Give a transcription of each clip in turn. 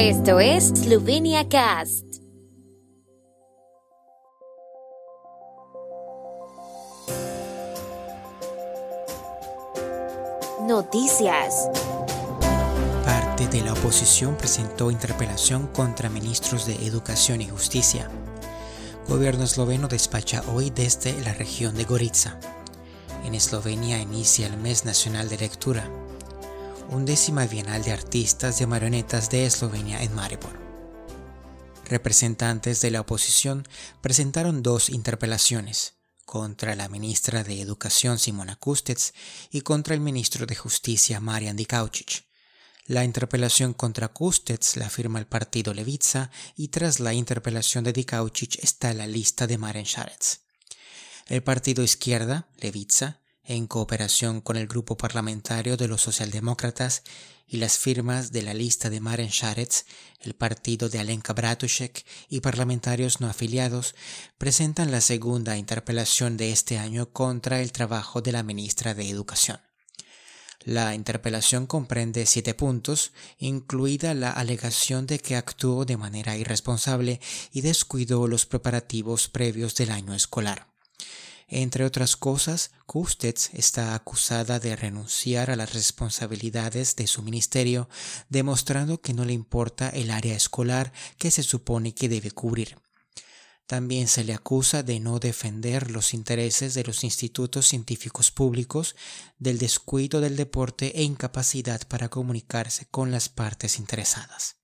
Esto es Slovenia Cast. Noticias. Parte de la oposición presentó interpelación contra ministros de Educación y Justicia. Gobierno esloveno despacha hoy desde la región de Gorica. En Eslovenia inicia el mes nacional de lectura. 11ª Bienal de Artistas de Marionetas de Eslovenia en Maribor. Representantes de la oposición presentaron dos interpelaciones, contra la ministra de Educación Simona Kustec y contra el ministro de Justicia Marjan Dikaučič. La interpelación contra Kustec la firma el partido Levitsa y tras la interpelación de Dikaučič está la lista de Marjan Šarec. El partido izquierda, Levitsa, en cooperación con el grupo parlamentario de los socialdemócratas y las firmas de la lista de Marjan Šarec, el partido de Alenka Bratušek y parlamentarios no afiliados, presentan la segunda interpelación de este año contra el trabajo de la ministra de Educación. La interpelación comprende 7 puntos, incluida la alegación de que actuó de manera irresponsable y descuidó los preparativos previos del año escolar. Entre otras cosas, Kustec está acusada de renunciar a las responsabilidades de su ministerio, demostrando que no le importa el área escolar que se supone que debe cubrir. También se le acusa de no defender los intereses de los institutos científicos públicos, del descuido del deporte e incapacidad para comunicarse con las partes interesadas.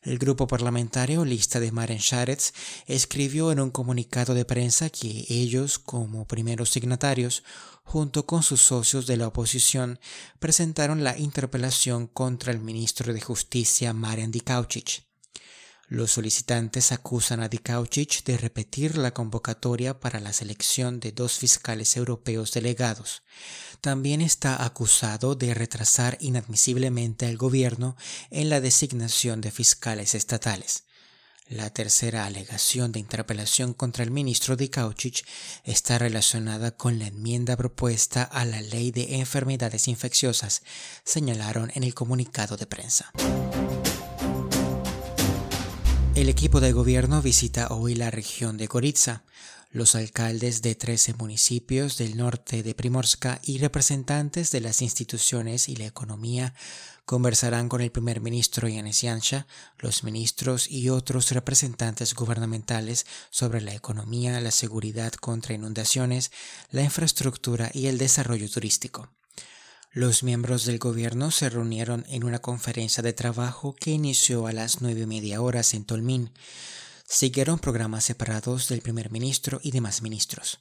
El grupo parlamentario Lista de Marjan Šarec escribió en un comunicado de prensa que ellos, como primeros signatarios, junto con sus socios de la oposición, presentaron la interpelación contra el ministro de Justicia Marjan Dikaučič. Los solicitantes acusan a Dikaučič de repetir la convocatoria para la selección de 2 fiscales europeos delegados. También está acusado de retrasar inadmisiblemente al gobierno en la designación de fiscales estatales. La tercera alegación de interpelación contra el ministro Dikaučič está relacionada con la enmienda propuesta a la Ley de Enfermedades Infecciosas, señalaron en el comunicado de prensa. El equipo de gobierno visita hoy la región de Gorica. Los alcaldes de 13 municipios del norte de Primorska y representantes de las instituciones y la economía conversarán con el primer ministro Janez Janša, los ministros y otros representantes gubernamentales sobre la economía, la seguridad contra inundaciones, la infraestructura y el desarrollo turístico. Los miembros del gobierno se reunieron en una conferencia de trabajo que inició a las 9:30 en Tolmin. Siguieron programas separados del primer ministro y demás ministros.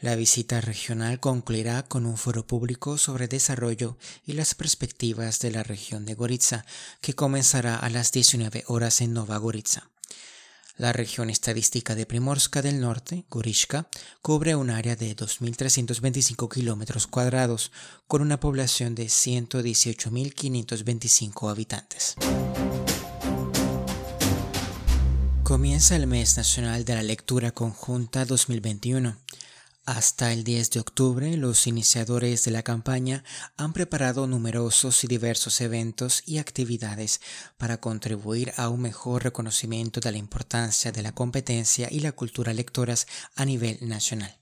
La visita regional concluirá con un foro público sobre desarrollo y las perspectivas de la región de Gorica, que comenzará a las 19:00 en Nova Gorica. La región estadística de Primorska del Norte, Gorička, cubre un área de 2.325 kilómetros cuadrados, con una población de 118.525 habitantes. Comienza el Mes Nacional de la Lectura Conjunta 2021. Hasta el 10 de octubre, los iniciadores de la campaña han preparado numerosos y diversos eventos y actividades para contribuir a un mejor reconocimiento de la importancia de la competencia y la cultura lectoras a nivel nacional.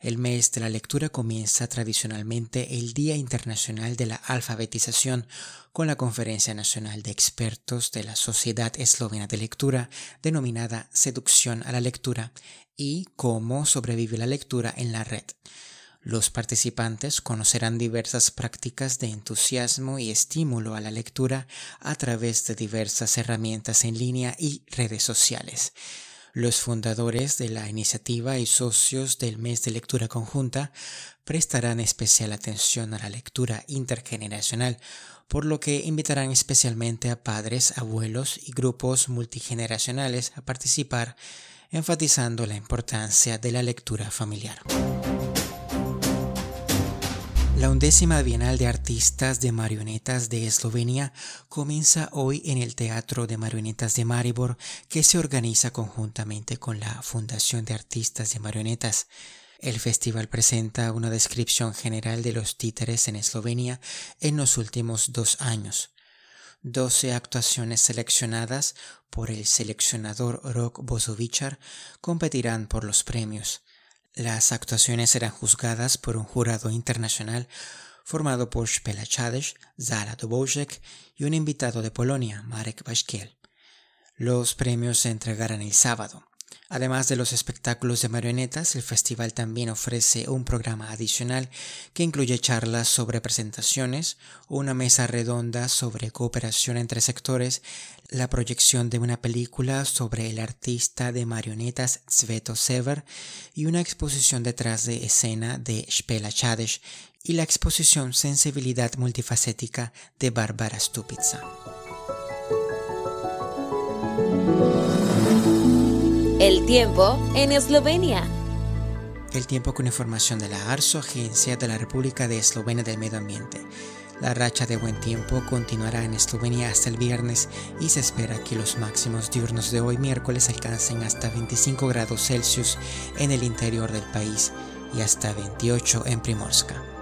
El mes de la lectura comienza tradicionalmente el Día Internacional de la Alfabetización con la Conferencia Nacional de Expertos de la Sociedad Eslovena de Lectura, denominada Seducción a la Lectura, y cómo sobrevive la lectura en la red. Los participantes conocerán diversas prácticas de entusiasmo y estímulo a la lectura a través de diversas herramientas en línea y redes sociales. Los fundadores de la iniciativa y socios del Mes de Lectura Conjunta prestarán especial atención a la lectura intergeneracional, por lo que invitarán especialmente a padres, abuelos y grupos multigeneracionales a participar, enfatizando la importancia de la lectura familiar. La 11ª Bienal de Artistas de Marionetas de Eslovenia comienza hoy en el Teatro de Marionetas de Maribor, que se organiza conjuntamente con la Fundación de Artistas de Marionetas. El festival presenta una descripción general de los títeres en Eslovenia en los últimos 2 años. 12 actuaciones seleccionadas por el seleccionador Rok Bozovičar competirán por los premios. Las actuaciones serán juzgadas por un jurado internacional formado por Špela Čadež, Zala Doboziek y un invitado de Polonia, Marek Waszkiel. Los premios se entregarán el sábado. Además de los espectáculos de marionetas, el festival también ofrece un programa adicional que incluye charlas sobre presentaciones, una mesa redonda sobre cooperación entre sectores, la proyección de una película sobre el artista de marionetas Sveto Šever y una exposición detrás de escena de Špela Čadež y la exposición Sensibilidad multifacética de Barbara Štupica. El tiempo en Eslovenia. El tiempo con información de la ARSO, Agencia de la República de Eslovenia del Medio Ambiente. La racha de buen tiempo continuará en Eslovenia hasta el viernes y se espera que los máximos diurnos de hoy miércoles alcancen hasta 25 grados Celsius en el interior del país y hasta 28 en Primorska.